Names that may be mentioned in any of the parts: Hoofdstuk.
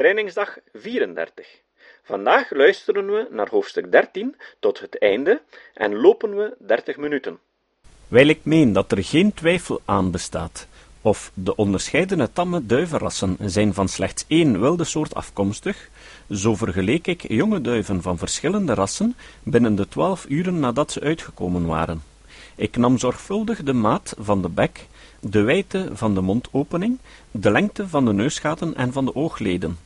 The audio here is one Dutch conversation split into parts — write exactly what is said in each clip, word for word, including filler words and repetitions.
Trainingsdag vierendertig. Vandaag luisteren we naar hoofdstuk dertien tot het einde en lopen we dertig minuten. Wijl ik meen dat er geen twijfel aan bestaat of de onderscheidene tamme duivenrassen zijn van slechts één wilde soort afkomstig, zo vergeleek ik jonge duiven van verschillende rassen binnen de twaalf uren nadat ze uitgekomen waren. Ik nam zorgvuldig de maat van de bek, de wijdte van de mondopening, de lengte van de neusgaten en van de oogleden,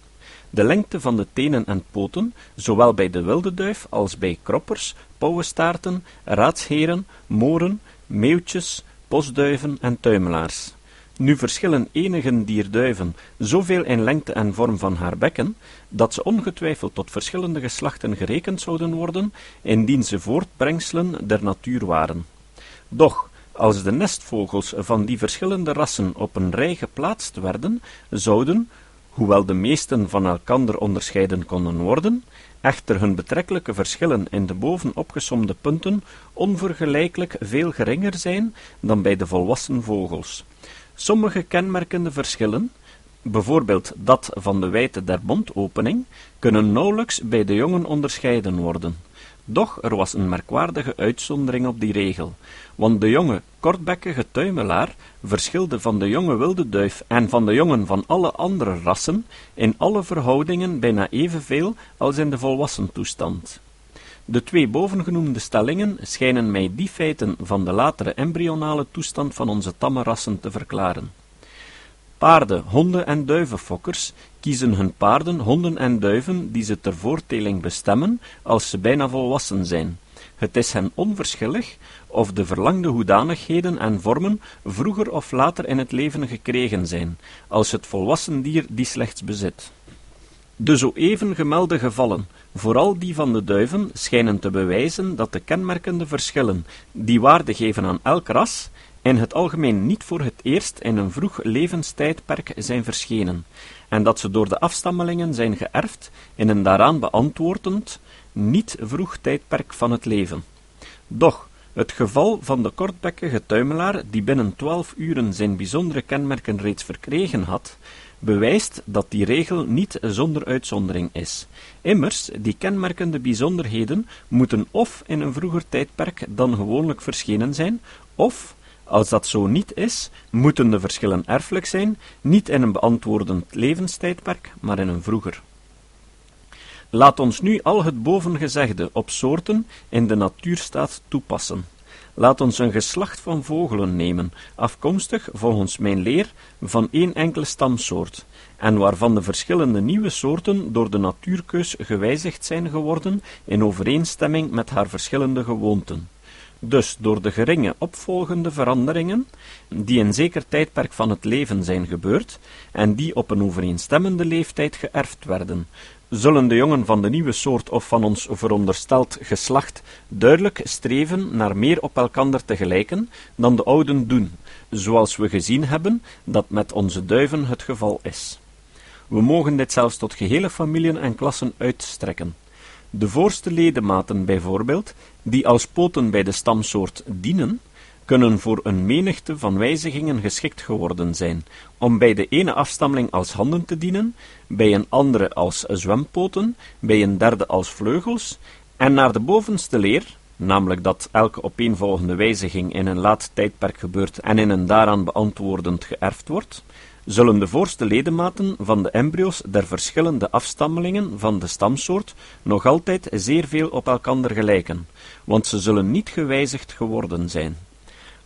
de lengte van de tenen en poten, zowel bij de wilde duif als bij kroppers, pauwenstaarten, raadsheren, moren, meeuwtjes, postduiven en tuimelaars. Nu verschillen enigen dier duiven zoveel in lengte en vorm van haar bekken, dat ze ongetwijfeld tot verschillende geslachten gerekend zouden worden, indien ze voortbrengselen der natuur waren. Doch, als de nestvogels van die verschillende rassen op een rij geplaatst werden, zouden, hoewel de meesten van elkander onderscheiden konden worden, echter hun betrekkelijke verschillen in de boven opgesomde punten onvergelijkelijk veel geringer zijn dan bij de volwassen vogels. Sommige kenmerkende verschillen, bijvoorbeeld dat van de wijdte der mondopening, kunnen nauwelijks bij de jongen onderscheiden worden. Doch er was een merkwaardige uitzondering op die regel, want de jonge, kortbekkige tuimelaar verschilde van de jonge wilde duif en van de jongen van alle andere rassen in alle verhoudingen bijna evenveel als in de volwassen toestand. De twee bovengenoemde stellingen schijnen mij die feiten van de latere embryonale toestand van onze tamme rassen te verklaren. Paarden, honden en duivenfokkers kiezen hun paarden, honden en duiven die ze ter voorteling bestemmen als ze bijna volwassen zijn. Het is hen onverschillig of de verlangde hoedanigheden en vormen vroeger of later in het leven gekregen zijn, als het volwassen dier die slechts bezit. De zo even gemelde gevallen, vooral die van de duiven, schijnen te bewijzen dat de kenmerkende verschillen die waarde geven aan elk ras, in het algemeen niet voor het eerst in een vroeg levenstijdperk zijn verschenen, en dat ze door de afstammelingen zijn geërfd in een daaraan beantwoordend, niet vroeg tijdperk van het leven. Doch, het geval van de kortbekkige tuimelaar, die binnen twaalf uren zijn bijzondere kenmerken reeds verkregen had, bewijst dat die regel niet zonder uitzondering is. Immers, die kenmerkende bijzonderheden moeten of in een vroeger tijdperk dan gewoonlijk verschenen zijn, of, als dat zo niet is, moeten de verschillen erfelijk zijn, niet in een beantwoordend levenstijdperk, maar in een vroeger. Laat ons nu al het bovengezegde op soorten in de natuurstaat toepassen. Laat ons een geslacht van vogelen nemen, afkomstig, volgens mijn leer, van één enkele stamsoort, en waarvan de verschillende nieuwe soorten door de natuurkeus gewijzigd zijn geworden in overeenstemming met haar verschillende gewoonten. Dus door de geringe opvolgende veranderingen, die in zeker tijdperk van het leven zijn gebeurd, en die op een overeenstemmende leeftijd geërfd werden, zullen de jongen van de nieuwe soort of van ons verondersteld geslacht duidelijk streven naar meer op elkander te gelijken dan de ouden doen, zoals we gezien hebben dat met onze duiven het geval is. We mogen dit zelfs tot gehele familien en klassen uitstrekken. De voorste ledematen bijvoorbeeld, die als poten bij de stamsoort dienen, kunnen voor een menigte van wijzigingen geschikt geworden zijn, om bij de ene afstammeling als handen te dienen, bij een andere als zwempoten, bij een derde als vleugels, en naar de bovenste leer, namelijk dat elke opeenvolgende wijziging in een laat tijdperk gebeurt en in een daaraan beantwoordend geërfd wordt, zullen de voorste ledematen van de embryo's der verschillende afstammelingen van de stamsoort nog altijd zeer veel op elkander gelijken, want ze zullen niet gewijzigd geworden zijn.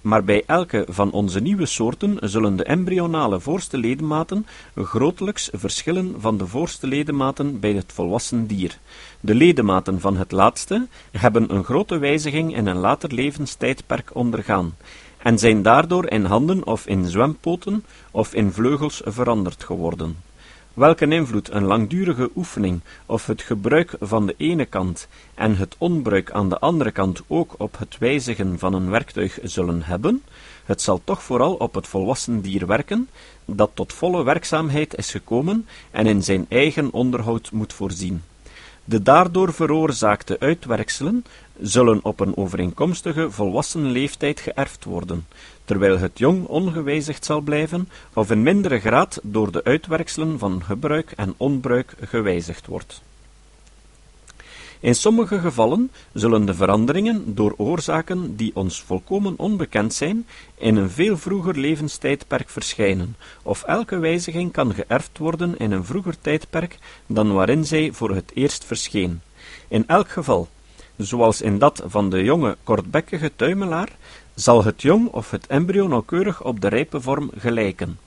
Maar bij elke van onze nieuwe soorten zullen de embryonale voorste ledematen grotelijks verschillen van de voorste ledematen bij het volwassen dier. De ledematen van het laatste hebben een grote wijziging in een later levenstijdperk ondergaan, en zijn daardoor in handen of in zwempoten of in vleugels veranderd geworden. Welke invloed een langdurige oefening of het gebruik van de ene kant en het onbruik aan de andere kant ook op het wijzigen van een werktuig zullen hebben, het zal toch vooral op het volwassen dier werken, dat tot volle werkzaamheid is gekomen en in zijn eigen onderhoud moet voorzien. De daardoor veroorzaakte uitwerkselen zullen op een overeenkomstige volwassen leeftijd geërfd worden, terwijl het jong ongewijzigd zal blijven of in mindere graad door de uitwerkselen van gebruik en onbruik gewijzigd wordt. In sommige gevallen zullen de veranderingen door oorzaken die ons volkomen onbekend zijn, in een veel vroeger levenstijdperk verschijnen, of elke wijziging kan geërfd worden in een vroeger tijdperk dan waarin zij voor het eerst verscheen. In elk geval, zoals in dat van de jonge kortbekkige tuimelaar, zal het jong of het embryo nauwkeurig op de rijpe vorm gelijken.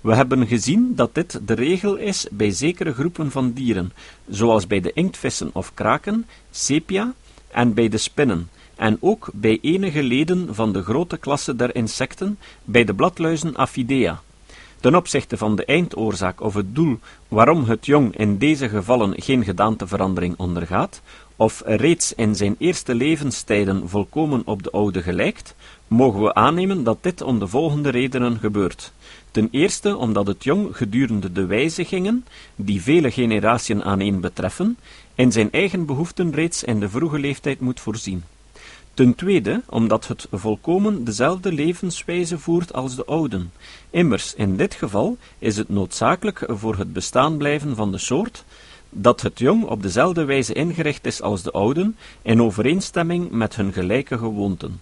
We hebben gezien dat dit de regel is bij zekere groepen van dieren, zoals bij de inktvissen of kraken, sepia en bij de spinnen, en ook bij enige leden van de grote klasse der insecten, bij de bladluizen Aphidaea. Ten opzichte van de eindoorzaak of het doel waarom het jong in deze gevallen geen gedaanteverandering ondergaat, of reeds in zijn eerste levenstijden volkomen op de oude gelijkt, mogen we aannemen dat dit om de volgende redenen gebeurt. Ten eerste omdat het jong gedurende de wijzigingen, die vele generaties aaneen betreffen, in zijn eigen behoeften reeds in de vroege leeftijd moet voorzien. Ten tweede omdat het volkomen dezelfde levenswijze voert als de ouden. Immers, in dit geval is het noodzakelijk voor het bestaan blijven van de soort, dat het jong op dezelfde wijze ingericht is als de ouden, in overeenstemming met hun gelijke gewoonten.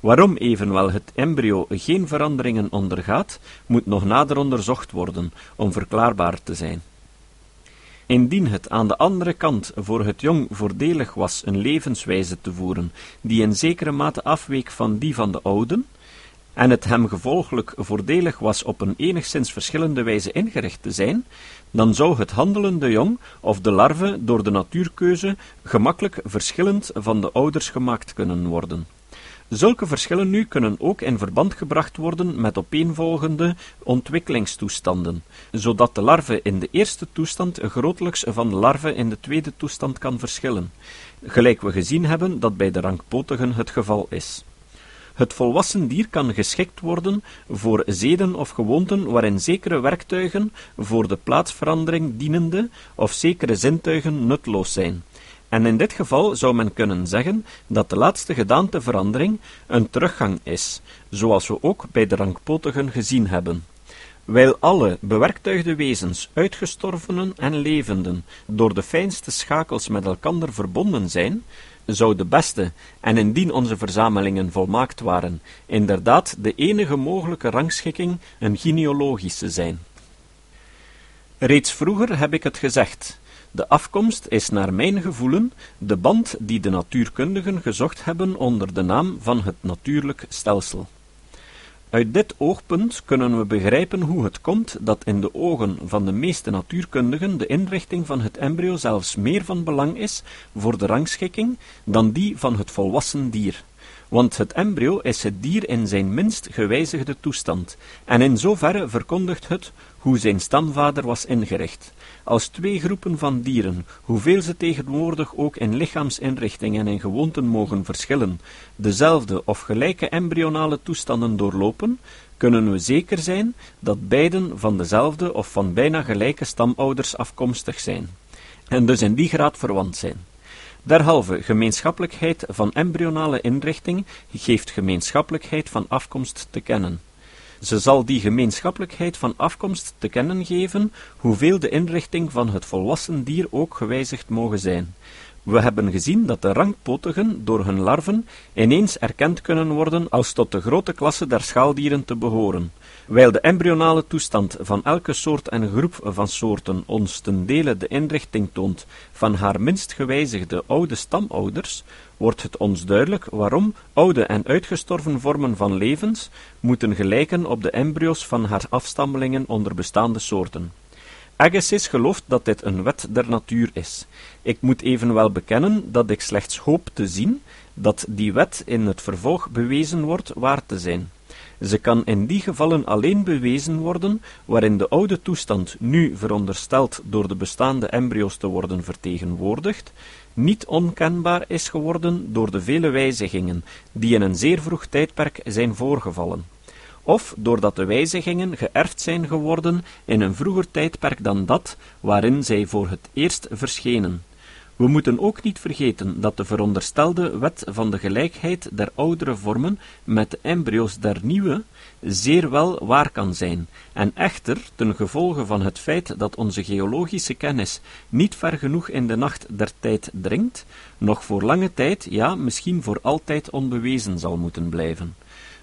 Waarom evenwel het embryo geen veranderingen ondergaat, moet nog nader onderzocht worden, om verklaarbaar te zijn. Indien het aan de andere kant voor het jong voordelig was een levenswijze te voeren, die in zekere mate afweek van die van de ouden, en het hem gevolglijk voordelig was op een enigszins verschillende wijze ingericht te zijn, dan zou het handelende jong of de larve door de natuurkeuze gemakkelijk verschillend van de ouders gemaakt kunnen worden. Zulke verschillen nu kunnen ook in verband gebracht worden met opeenvolgende ontwikkelingstoestanden, zodat de larve in de eerste toestand grotelijks van de larve in de tweede toestand kan verschillen, gelijk we gezien hebben dat bij de rankpotigen het geval is. Het volwassen dier kan geschikt worden voor zeden of gewoonten waarin zekere werktuigen voor de plaatsverandering dienende of zekere zintuigen nutteloos zijn. En in dit geval zou men kunnen zeggen dat de laatste gedaanteverandering een teruggang is, zoals we ook bij de rankpotigen gezien hebben. Wijl alle bewerktuigde wezens, uitgestorvenen en levenden, door de fijnste schakels met elkander verbonden zijn, zou de beste, en indien onze verzamelingen volmaakt waren, inderdaad de enige mogelijke rangschikking een genealogische zijn. Reeds vroeger heb ik het gezegd. De afkomst is naar mijn gevoelen de band die de natuurkundigen gezocht hebben onder de naam van het natuurlijk stelsel. Uit dit oogpunt kunnen we begrijpen hoe het komt dat in de ogen van de meeste natuurkundigen de inrichting van het embryo zelfs meer van belang is voor de rangschikking dan die van het volwassen dier. Want het embryo is het dier in zijn minst gewijzigde toestand, en in zoverre verkondigt het hoe zijn stamvader was ingericht. Als twee groepen van dieren, hoeveel ze tegenwoordig ook in lichaamsinrichting en in gewoonten mogen verschillen, dezelfde of gelijke embryonale toestanden doorlopen, kunnen we zeker zijn dat beiden van dezelfde of van bijna gelijke stamouders afkomstig zijn, en dus in die graad verwant zijn. Derhalve, gemeenschappelijkheid van embryonale inrichting geeft gemeenschappelijkheid van afkomst te kennen. Ze zal die gemeenschappelijkheid van afkomst te kennen geven, hoeveel de inrichting van het volwassen dier ook gewijzigd mogen zijn. We hebben gezien dat de rankpotigen door hun larven ineens erkend kunnen worden als tot de grote klasse der schaaldieren te behoren. Wijl de embryonale toestand van elke soort en groep van soorten ons ten dele de inrichting toont van haar minst gewijzigde oude stamouders, wordt het ons duidelijk waarom oude en uitgestorven vormen van levens moeten gelijken op de embryo's van haar afstammelingen onder bestaande soorten. Agassiz gelooft dat dit een wet der natuur is. Ik moet evenwel bekennen dat ik slechts hoop te zien dat die wet in het vervolg bewezen wordt waar te zijn. Ze kan in die gevallen alleen bewezen worden waarin de oude toestand, nu verondersteld door de bestaande embryo's te worden vertegenwoordigd, niet onkenbaar is geworden door de vele wijzigingen die in een zeer vroeg tijdperk zijn voorgevallen, of doordat de wijzigingen geërfd zijn geworden in een vroeger tijdperk dan dat waarin zij voor het eerst verschenen. We moeten ook niet vergeten dat de veronderstelde wet van de gelijkheid der oudere vormen met de embryo's der nieuwe zeer wel waar kan zijn, en echter, ten gevolge van het feit dat onze geologische kennis niet ver genoeg in de nacht der tijd dringt, nog voor lange tijd, ja, misschien voor altijd onbewezen zal moeten blijven.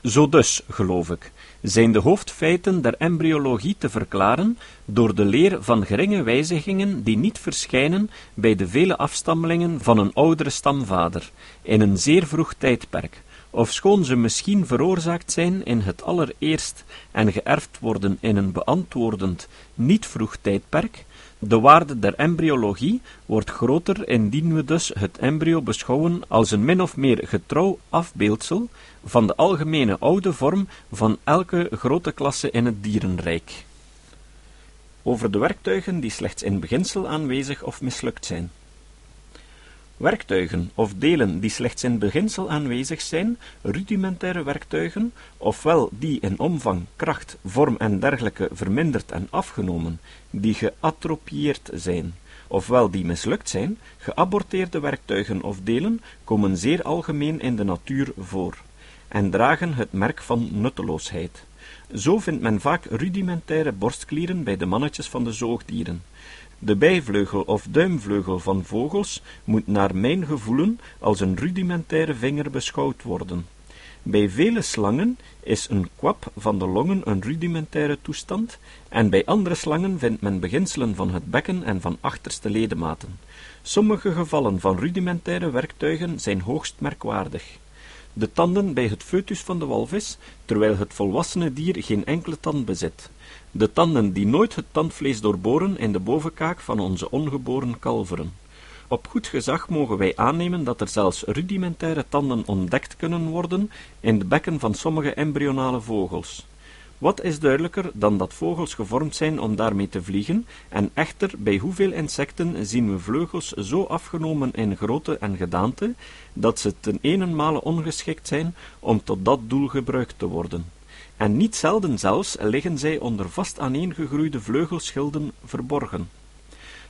Zo dus, geloof ik, zijn de hoofdfeiten der embryologie te verklaren door de leer van geringe wijzigingen die niet verschijnen bij de vele afstammelingen van een oudere stamvader, in een zeer vroeg tijdperk, ofschoon ze misschien veroorzaakt zijn in het allereerst en geërfd worden in een beantwoordend niet vroeg tijdperk. De waarde der embryologie wordt groter indien we dus het embryo beschouwen als een min of meer getrouw afbeeldsel van de algemene oude vorm van elke grote klasse in het dierenrijk. Over de werktuigen die slechts in beginsel aanwezig of mislukt zijn. Werktuigen of delen die slechts in beginsel aanwezig zijn, rudimentaire werktuigen, ofwel die in omvang, kracht, vorm en dergelijke verminderd en afgenomen, die geatropieerd zijn, ofwel die mislukt zijn, geaborteerde werktuigen of delen, komen zeer algemeen in de natuur voor en dragen het merk van nutteloosheid. Zo vindt men vaak rudimentaire borstklieren bij de mannetjes van de zoogdieren. De bijvleugel of duimvleugel van vogels moet naar mijn gevoelen als een rudimentaire vinger beschouwd worden. Bij vele slangen is een kwab van de longen een rudimentaire toestand en bij andere slangen vindt men beginselen van het bekken en van achterste ledematen. Sommige gevallen van rudimentaire werktuigen zijn hoogst merkwaardig. De tanden bij het foetus van de walvis, terwijl het volwassene dier geen enkele tand bezit. De tanden die nooit het tandvlees doorboren in de bovenkaak van onze ongeboren kalveren. Op goed gezag mogen wij aannemen dat er zelfs rudimentaire tanden ontdekt kunnen worden in de bekken van sommige embryonale vogels. Wat is duidelijker dan dat vogels gevormd zijn om daarmee te vliegen, en echter bij hoeveel insecten zien we vleugels zo afgenomen in grootte en gedaante, dat ze ten eenenmale ongeschikt zijn om tot dat doel gebruikt te worden. En niet zelden zelfs liggen zij onder vast aaneengegroeide vleugelschilden verborgen.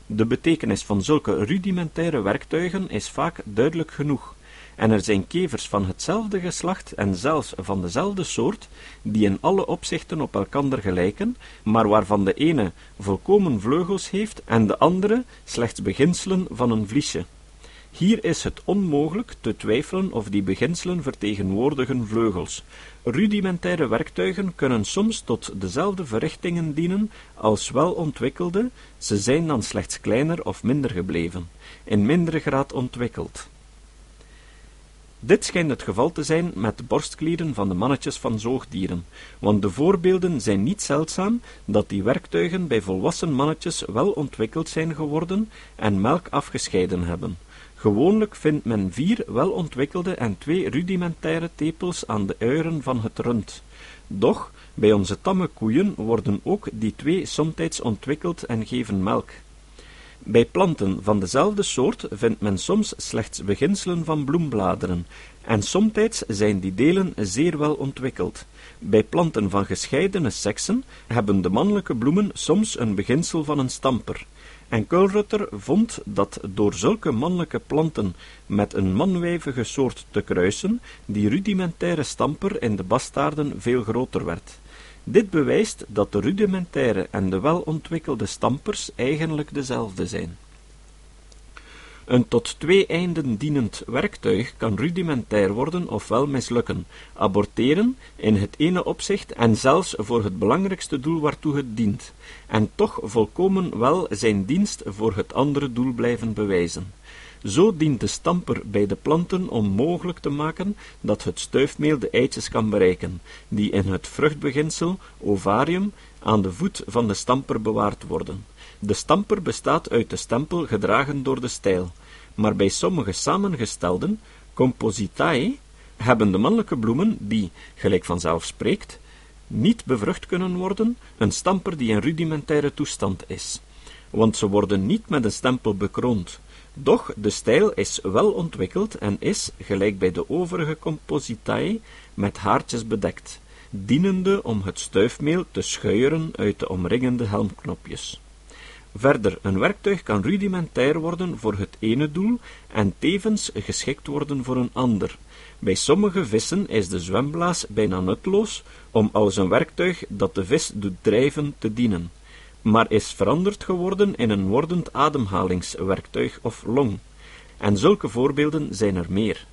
De betekenis van zulke rudimentaire werktuigen is vaak duidelijk genoeg, en er zijn kevers van hetzelfde geslacht en zelfs van dezelfde soort, die in alle opzichten op elkander gelijken, maar waarvan de ene volkomen vleugels heeft en de andere slechts beginselen van een vliesje. Hier is het onmogelijk te twijfelen of die beginselen vertegenwoordigen vleugels. Rudimentaire werktuigen kunnen soms tot dezelfde verrichtingen dienen als welontwikkelde, ze zijn dan slechts kleiner of minder gebleven, in mindere graad ontwikkeld. Dit schijnt het geval te zijn met de borstklieren van de mannetjes van zoogdieren, want de voorbeelden zijn niet zeldzaam dat die werktuigen bij volwassen mannetjes wel ontwikkeld zijn geworden en melk afgescheiden hebben. Gewoonlijk vindt men vier welontwikkelde en twee rudimentaire tepels aan de uieren van het rund. Doch, bij onze tamme koeien worden ook die twee somtijds ontwikkeld en geven melk. Bij planten van dezelfde soort vindt men soms slechts beginselen van bloembladeren, en somtijds zijn die delen zeer wel ontwikkeld. Bij planten van gescheidene seksen hebben de mannelijke bloemen soms een beginsel van een stamper. En Kullrutter vond dat door zulke mannelijke planten met een manwijvige soort te kruisen, die rudimentaire stamper in de bastaarden veel groter werd. Dit bewijst dat de rudimentaire en de welontwikkelde stampers eigenlijk dezelfde zijn. Een tot twee einden dienend werktuig kan rudimentair worden ofwel mislukken, aborteren in het ene opzicht en zelfs voor het belangrijkste doel waartoe het dient, en toch volkomen wel zijn dienst voor het andere doel blijven bewijzen. Zo dient de stamper bij de planten om mogelijk te maken dat het stuifmeel de eitjes kan bereiken, die in het vruchtbeginsel, ovarium, aan de voet van de stamper bewaard worden. De stamper bestaat uit de stempel gedragen door de stijl, maar bij sommige samengestelden, compositae, hebben de mannelijke bloemen, die, gelijk vanzelf spreekt, niet bevrucht kunnen worden, een stamper die in rudimentaire toestand is, want ze worden niet met een stempel bekroond. Doch de stijl is wel ontwikkeld en is, gelijk bij de overige compositae, met haartjes bedekt, dienende om het stuifmeel te schuieren uit de omringende helmknopjes. Verder, een werktuig kan rudimentair worden voor het ene doel en tevens geschikt worden voor een ander. Bij sommige vissen is de zwemblaas bijna nutteloos om als een werktuig dat de vis doet drijven te dienen, maar is veranderd geworden in een wordend ademhalingswerktuig of long. En zulke voorbeelden zijn er meer.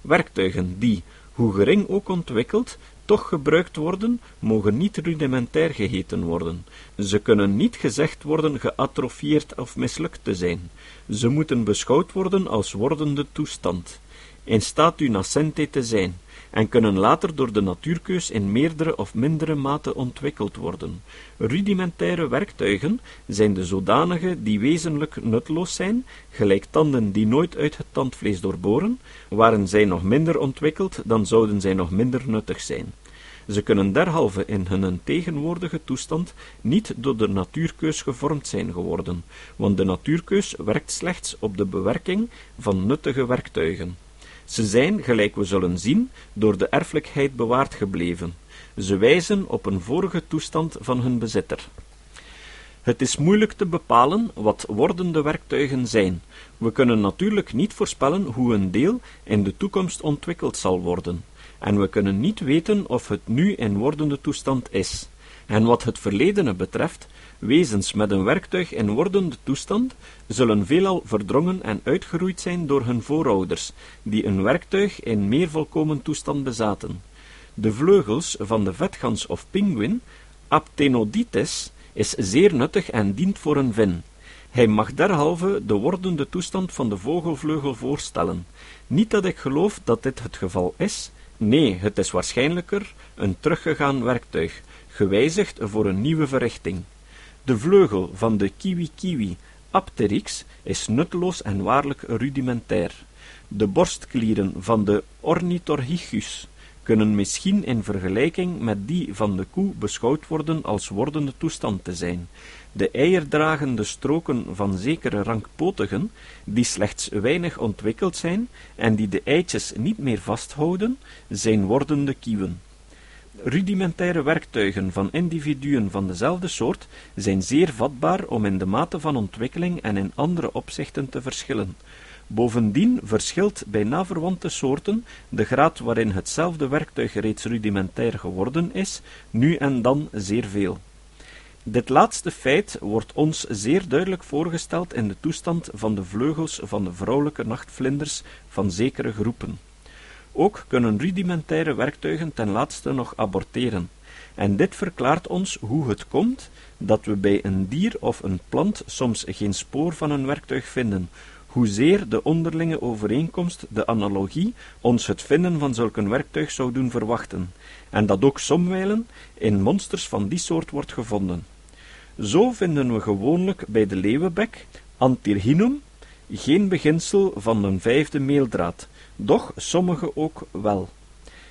Werktuigen die, hoe gering ook ontwikkeld, toch gebruikt worden, mogen niet rudimentair geheten worden. Ze kunnen niet gezegd worden geatrofieerd of mislukt te zijn. Ze moeten beschouwd worden als wordende toestand, in statu nascente te zijn, en kunnen later door de natuurkeus in meerdere of mindere mate ontwikkeld worden. Rudimentaire werktuigen zijn de zodanige die wezenlijk nutteloos zijn, gelijk tanden die nooit uit het tandvlees doorboren. Waren zij nog minder ontwikkeld, dan zouden zij nog minder nuttig zijn. Ze kunnen derhalve in hun tegenwoordige toestand niet door de natuurkeus gevormd zijn geworden, want de natuurkeus werkt slechts op de bewerking van nuttige werktuigen. Ze zijn, gelijk we zullen zien, door de erfelijkheid bewaard gebleven. Ze wijzen op een vorige toestand van hun bezitter. Het is moeilijk te bepalen wat wordende werktuigen zijn. We kunnen natuurlijk niet voorspellen hoe een deel in de toekomst ontwikkeld zal worden. En we kunnen niet weten of het nu in wordende toestand is. En wat het verledene betreft, wezens met een werktuig in wordende toestand zullen veelal verdrongen en uitgeroeid zijn door hun voorouders, die een werktuig in meer volkomen toestand bezaten. De vleugels van de vetgans of pinguïn, Aptenodites, is zeer nuttig en dient voor een vin. Hij mag derhalve de wordende toestand van de vogelvleugel voorstellen. Niet dat ik geloof dat dit het geval is, nee, het is waarschijnlijker een teruggegaan werktuig, gewijzigd voor een nieuwe verrichting. De vleugel van de kiwi-kiwi, Apteryx, is nutteloos en waarlijk rudimentair. De borstklieren van de Ornithorhynchus kunnen misschien in vergelijking met die van de koe beschouwd worden als wordende toestand te zijn. De eierdragende stroken van zekere rankpotigen, die slechts weinig ontwikkeld zijn en die de eitjes niet meer vasthouden, zijn wordende kieuwen. Rudimentaire werktuigen van individuen van dezelfde soort zijn zeer vatbaar om in de mate van ontwikkeling en in andere opzichten te verschillen. Bovendien verschilt bij naverwante soorten de graad waarin hetzelfde werktuig reeds rudimentair geworden is, nu en dan zeer veel. Dit laatste feit wordt ons zeer duidelijk voorgesteld in de toestand van de vleugels van de vrouwelijke nachtvlinders van zekere groepen. Ook kunnen rudimentaire werktuigen ten laatste nog aborteren. En dit verklaart ons hoe het komt dat we bij een dier of een plant soms geen spoor van een werktuig vinden, hoezeer de onderlinge overeenkomst, de analogie, ons het vinden van zulk een werktuig zou doen verwachten, en dat ook somwijlen in monsters van die soort wordt gevonden. Zo vinden we gewoonlijk bij de leeuwenbek, Antirrhinum, geen beginsel van een vijfde meeldraad, doch sommige ook wel.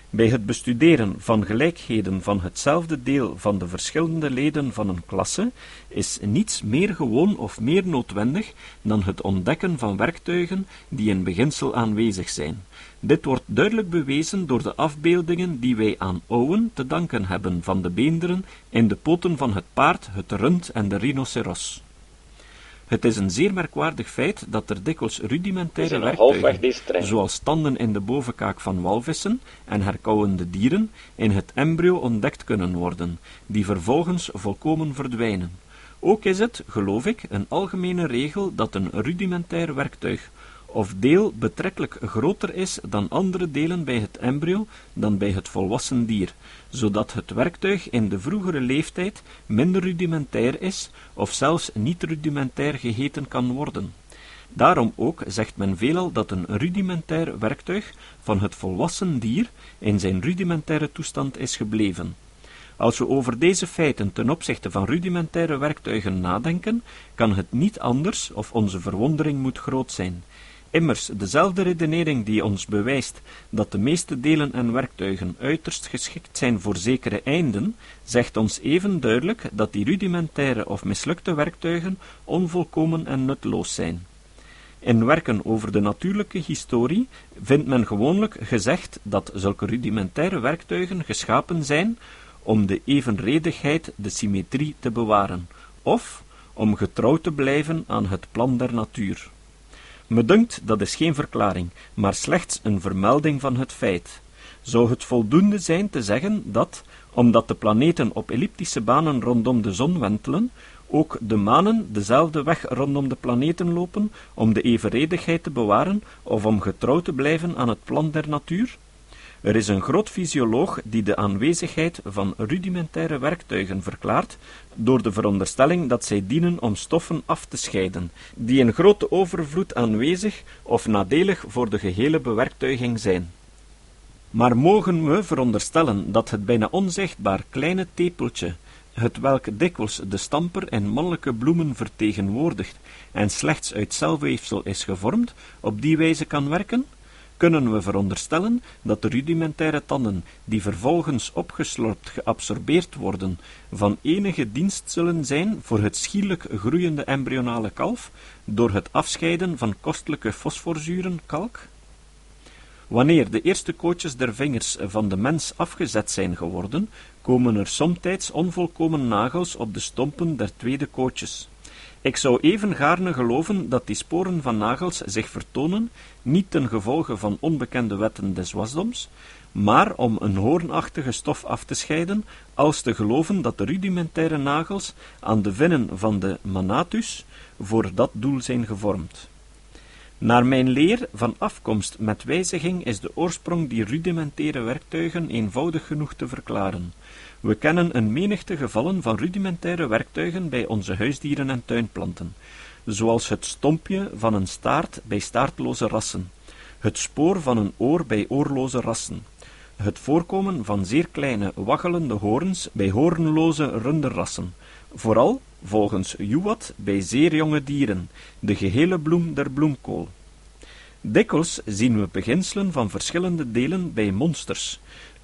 Bij het bestuderen van gelijkheden van hetzelfde deel van de verschillende leden van een klasse is niets meer gewoon of meer noodwendig dan het ontdekken van werktuigen die in beginsel aanwezig zijn. Dit wordt duidelijk bewezen door de afbeeldingen die wij aan ouwen te danken hebben van de beenderen in de poten van het paard, het rund en de rhinoceros. Het is een zeer merkwaardig feit dat er dikwijls rudimentaire werktuigen, zoals tanden in de bovenkaak van walvissen en herkauwende dieren, in het embryo ontdekt kunnen worden, die vervolgens volkomen verdwijnen. Ook is het, geloof ik, een algemene regel dat een rudimentair werktuig of deel betrekkelijk groter is dan andere delen bij het embryo dan bij het volwassen dier, zodat het werktuig in de vroegere leeftijd minder rudimentair is of zelfs niet rudimentair geheten kan worden. Daarom ook zegt men veelal dat een rudimentair werktuig van het volwassen dier in zijn rudimentaire toestand is gebleven. Als we over deze feiten ten opzichte van rudimentaire werktuigen nadenken, kan het niet anders of onze verwondering moet groot zijn. Immers, dezelfde redenering die ons bewijst dat de meeste delen en werktuigen uiterst geschikt zijn voor zekere einden, zegt ons even duidelijk dat die rudimentaire of mislukte werktuigen onvolkomen en nutteloos zijn. In werken over de natuurlijke historie vindt men gewoonlijk gezegd dat zulke rudimentaire werktuigen geschapen zijn om de evenredigheid, de symmetrie te bewaren, of om getrouw te blijven aan het plan der natuur. Me dunkt, dat is geen verklaring, maar slechts een vermelding van het feit. Zou het voldoende zijn te zeggen dat, omdat de planeten op elliptische banen rondom de zon wentelen, ook de manen dezelfde weg rondom de planeten lopen om de evenredigheid te bewaren of om getrouw te blijven aan het plan der natuur? Er is een groot fysioloog die de aanwezigheid van rudimentaire werktuigen verklaart door de veronderstelling dat zij dienen om stoffen af te scheiden, die in grote overvloed aanwezig of nadelig voor de gehele bewerktuiging zijn. Maar mogen we veronderstellen dat het bijna onzichtbaar kleine tepeltje, het welk dikwijls de stamper in mannelijke bloemen vertegenwoordigt en slechts uit celweefsel is gevormd, op die wijze kan werken? Kunnen we veronderstellen dat de rudimentaire tanden, die vervolgens opgeslorpt geabsorbeerd worden, van enige dienst zullen zijn voor het schielijk groeiende embryonale kalf, door het afscheiden van kostelijke fosforzuren kalk? Wanneer de eerste kootjes der vingers van de mens afgezet zijn geworden, komen er somtijds onvolkomen nagels op de stompen der tweede kootjes. Ik zou even gaarne geloven dat die sporen van nagels zich vertonen, niet ten gevolge van onbekende wetten des wasdoms, maar om een hoornachtige stof af te scheiden, als te geloven dat de rudimentaire nagels aan de vinnen van de manatus voor dat doel zijn gevormd. Naar mijn leer van afkomst met wijziging is de oorsprong die rudimentaire werktuigen eenvoudig genoeg te verklaren. We kennen een menigte gevallen van rudimentaire werktuigen bij onze huisdieren en tuinplanten, zoals het stompje van een staart bij staartloze rassen, het spoor van een oor bij oorloze rassen, het voorkomen van zeer kleine waggelende hoorns bij hoornloze runderrassen, vooral volgens Juwat bij zeer jonge dieren, de gehele bloem der bloemkool. Dikwijls zien we beginselen van verschillende delen bij monsters,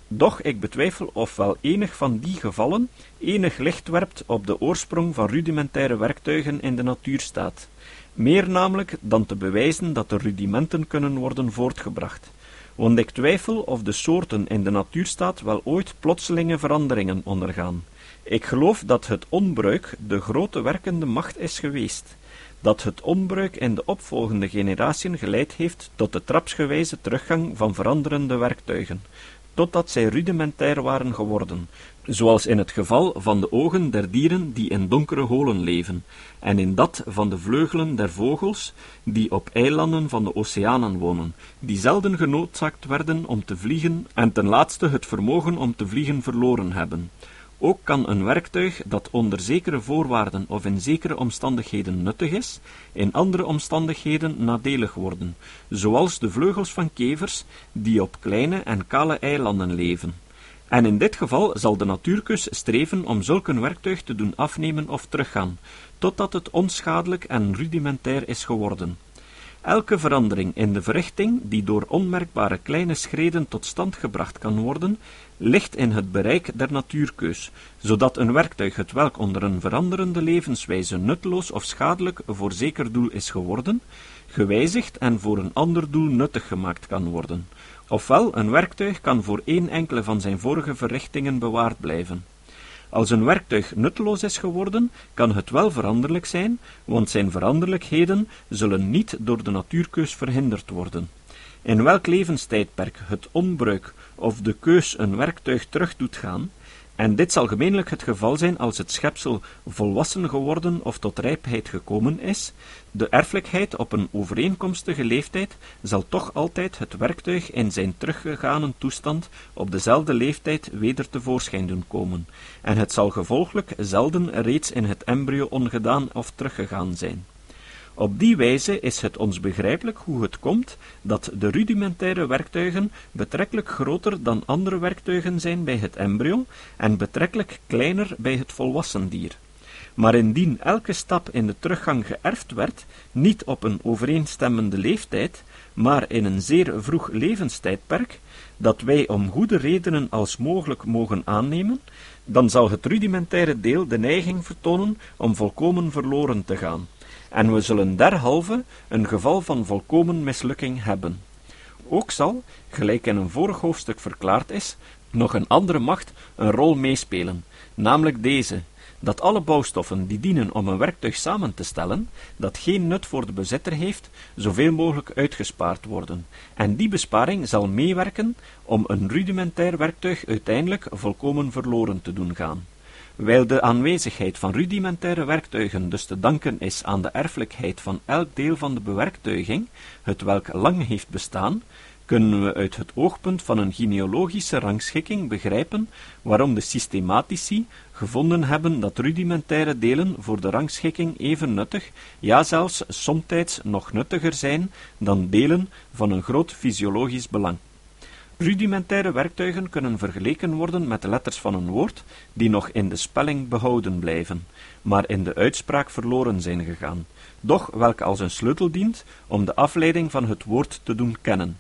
doch ik betwijfel of wel enig van die gevallen enig licht werpt op de oorsprong van rudimentaire werktuigen in de natuurstaat, meer namelijk dan te bewijzen dat de rudimenten kunnen worden voortgebracht, want ik twijfel of de soorten in de natuurstaat wel ooit plotselinge veranderingen ondergaan. Ik geloof dat het onbruik de grote werkende macht is geweest, dat het onbruik in de opvolgende generaties geleid heeft tot de trapsgewijze teruggang van veranderende werktuigen, totdat zij rudimentair waren geworden, zoals in het geval van de ogen der dieren die in donkere holen leven, en in dat van de vleugelen der vogels die op eilanden van de oceanen wonen, die zelden genoodzaakt werden om te vliegen en ten laatste het vermogen om te vliegen verloren hebben. Ook kan een werktuig dat onder zekere voorwaarden of in zekere omstandigheden nuttig is, in andere omstandigheden nadelig worden, zoals de vleugels van kevers die op kleine en kale eilanden leven. En in dit geval zal de natuurkunde streven om zulk een werktuig te doen afnemen of teruggaan, totdat het onschadelijk en rudimentair is geworden. Elke verandering in de verrichting, die door onmerkbare kleine schreden tot stand gebracht kan worden, ligt in het bereik der natuurkeus, zodat een werktuig het welk onder een veranderende levenswijze nutteloos of schadelijk voor zeker doel is geworden, gewijzigd en voor een ander doel nuttig gemaakt kan worden. Ofwel, een werktuig kan voor één enkele van zijn vorige verrichtingen bewaard blijven. Als een werktuig nutteloos is geworden, kan het wel veranderlijk zijn, want zijn veranderlijkheden zullen niet door de natuurkeus verhinderd worden. In welk levenstijdperk het onbruik of de keus een werktuig terug doet gaan, en dit zal gemeenlijk het geval zijn als het schepsel volwassen geworden of tot rijpheid gekomen is, de erfelijkheid op een overeenkomstige leeftijd zal toch altijd het werktuig in zijn teruggegane toestand op dezelfde leeftijd weder tevoorschijn doen komen, en het zal gevolglijk zelden reeds in het embryo ongedaan of teruggegaan zijn. Op die wijze is het ons begrijpelijk hoe het komt dat de rudimentaire werktuigen betrekkelijk groter dan andere werktuigen zijn bij het embryo en betrekkelijk kleiner bij het volwassen dier. Maar indien elke stap in de teruggang geërfd werd, niet op een overeenstemmende leeftijd, maar in een zeer vroeg levenstijdperk, dat wij om goede redenen als mogelijk mogen aannemen, dan zal het rudimentaire deel de neiging vertonen om volkomen verloren te gaan. En we zullen derhalve een geval van volkomen mislukking hebben. Ook zal, gelijk in een vorig hoofdstuk verklaard is, nog een andere macht een rol meespelen, namelijk deze, dat alle bouwstoffen die dienen om een werktuig samen te stellen, dat geen nut voor de bezitter heeft, zoveel mogelijk uitgespaard worden, en die besparing zal meewerken om een rudimentair werktuig uiteindelijk volkomen verloren te doen gaan. Wijl de aanwezigheid van rudimentaire werktuigen dus te danken is aan de erfelijkheid van elk deel van de bewerktuiging, het welk lang heeft bestaan, kunnen we uit het oogpunt van een genealogische rangschikking begrijpen waarom de systematici gevonden hebben dat rudimentaire delen voor de rangschikking even nuttig, ja zelfs somtijds nog nuttiger zijn dan delen van een groot fysiologisch belang. Rudimentaire werktuigen kunnen vergeleken worden met de letters van een woord die nog in de spelling behouden blijven, maar in de uitspraak verloren zijn gegaan, doch welke als een sleutel dient om de afleiding van het woord te doen kennen.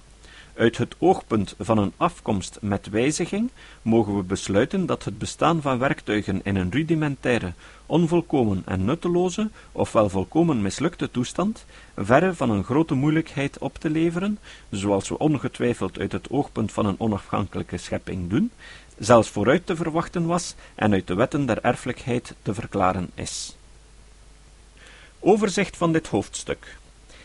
Uit het oogpunt van een afkomst met wijziging mogen we besluiten dat het bestaan van werktuigen in een rudimentaire, onvolkomen en nutteloze, ofwel volkomen mislukte toestand, verre van een grote moeilijkheid op te leveren, zoals we ongetwijfeld uit het oogpunt van een onafhankelijke schepping doen, zelfs vooruit te verwachten was en uit de wetten der erfelijkheid te verklaren is. Overzicht van dit hoofdstuk.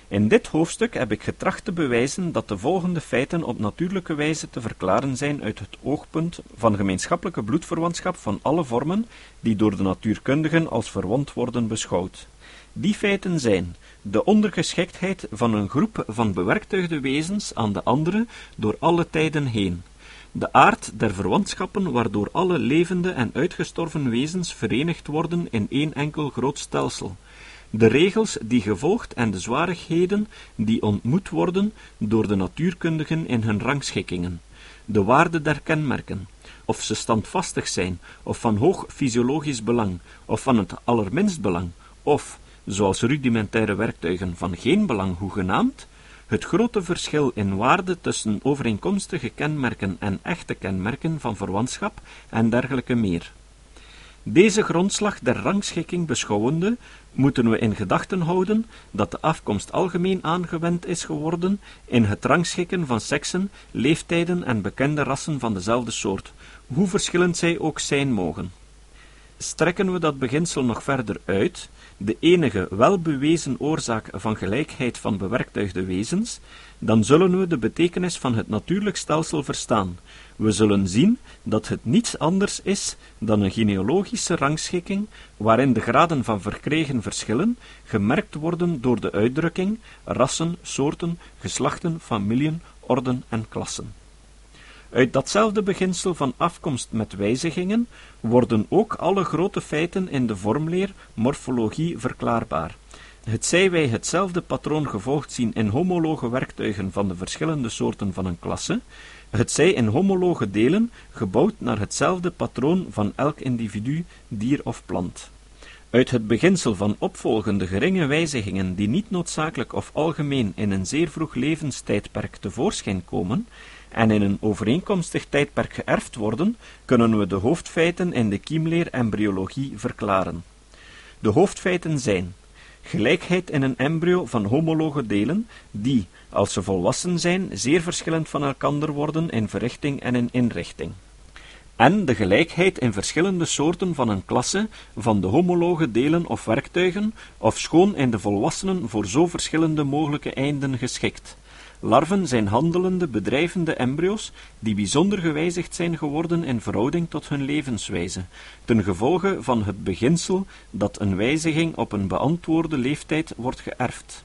In dit hoofdstuk heb ik getracht te bewijzen dat de volgende feiten op natuurlijke wijze te verklaren zijn uit het oogpunt van gemeenschappelijke bloedverwantschap van alle vormen die door de natuurkundigen als verwant worden beschouwd. Die feiten zijn de ondergeschiktheid van een groep van bewerktuigde wezens aan de andere door alle tijden heen, de aard der verwantschappen waardoor alle levende en uitgestorven wezens verenigd worden in één enkel groot stelsel, de regels die gevolgd en de zwarigheden die ontmoet worden door de natuurkundigen in hun rangschikkingen, de waarde der kenmerken, of ze standvastig zijn, of van hoog fysiologisch belang, of van het allerminst belang, of, zoals rudimentaire werktuigen, van geen belang hoegenaamd, het grote verschil in waarde tussen overeenkomstige kenmerken en echte kenmerken van verwantschap en dergelijke meer. Deze grondslag der rangschikking beschouwende, moeten we in gedachten houden dat de afkomst algemeen aangewend is geworden in het rangschikken van seksen, leeftijden en bekende rassen van dezelfde soort, hoe verschillend zij ook zijn mogen. Strekken we dat beginsel nog verder uit, de enige welbewezen oorzaak van gelijkheid van bewerktuigde wezens, dan zullen we de betekenis van het natuurlijk stelsel verstaan. We zullen zien dat het niets anders is dan een genealogische rangschikking, waarin de graden van verkregen verschillen gemerkt worden door de uitdrukking rassen, soorten, geslachten, familien, orden en klassen. Uit datzelfde beginsel van afkomst met wijzigingen worden ook alle grote feiten in de vormleer, morfologie, verklaarbaar. Hetzij wij hetzelfde patroon gevolgd zien in homologe werktuigen van de verschillende soorten van een klasse, hetzij in homologe delen gebouwd naar hetzelfde patroon van elk individu, dier of plant. Uit het beginsel van opvolgende geringe wijzigingen die niet noodzakelijk of algemeen in een zeer vroeg levenstijdperk tevoorschijn komen, en in een overeenkomstig tijdperk geërfd worden, kunnen we de hoofdfeiten in de kiemleer embryologie verklaren. De hoofdfeiten zijn gelijkheid in een embryo van homologe delen die, als ze volwassen zijn, zeer verschillend van elkander worden in verrichting en in inrichting. En de gelijkheid in verschillende soorten van een klasse van de homologe delen of werktuigen, ofschoon in de volwassenen voor zo verschillende mogelijke einden geschikt. Larven zijn handelende, bedrijvende embryo's die bijzonder gewijzigd zijn geworden in verhouding tot hun levenswijze, ten gevolge van het beginsel dat een wijziging op een beantwoorde leeftijd wordt geërfd.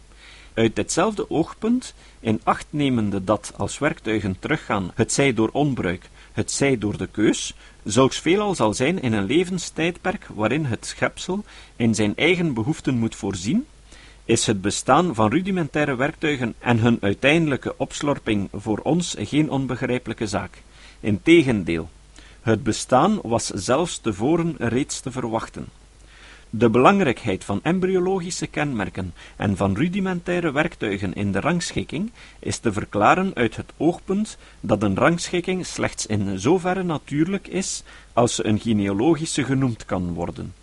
Uit ditzelfde oogpunt, in acht nemende dat als werktuigen teruggaan, hetzij door onbruik, hetzij door de keus, zulks veelal zal zijn in een levenstijdperk waarin het schepsel in zijn eigen behoeften moet voorzien, is het bestaan van rudimentaire werktuigen en hun uiteindelijke opslorping voor ons geen onbegrijpelijke zaak. Integendeel, het bestaan was zelfs tevoren reeds te verwachten. De belangrijkheid van embryologische kenmerken en van rudimentaire werktuigen in de rangschikking is te verklaren uit het oogpunt dat een rangschikking slechts in zoverre natuurlijk is als ze een genealogische genoemd kan worden.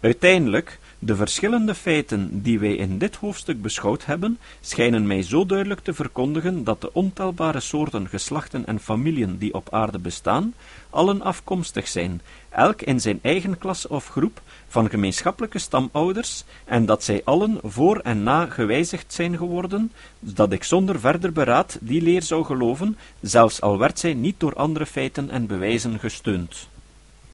Uiteindelijk De verschillende feiten die wij in dit hoofdstuk beschouwd hebben, schijnen mij zo duidelijk te verkondigen dat de ontelbare soorten, geslachten en familien die op aarde bestaan, allen afkomstig zijn, elk in zijn eigen klas of groep van gemeenschappelijke stamouders, en dat zij allen voor en na gewijzigd zijn geworden, dat ik zonder verder beraad die leer zou geloven, zelfs al werd zij niet door andere feiten en bewijzen gesteund.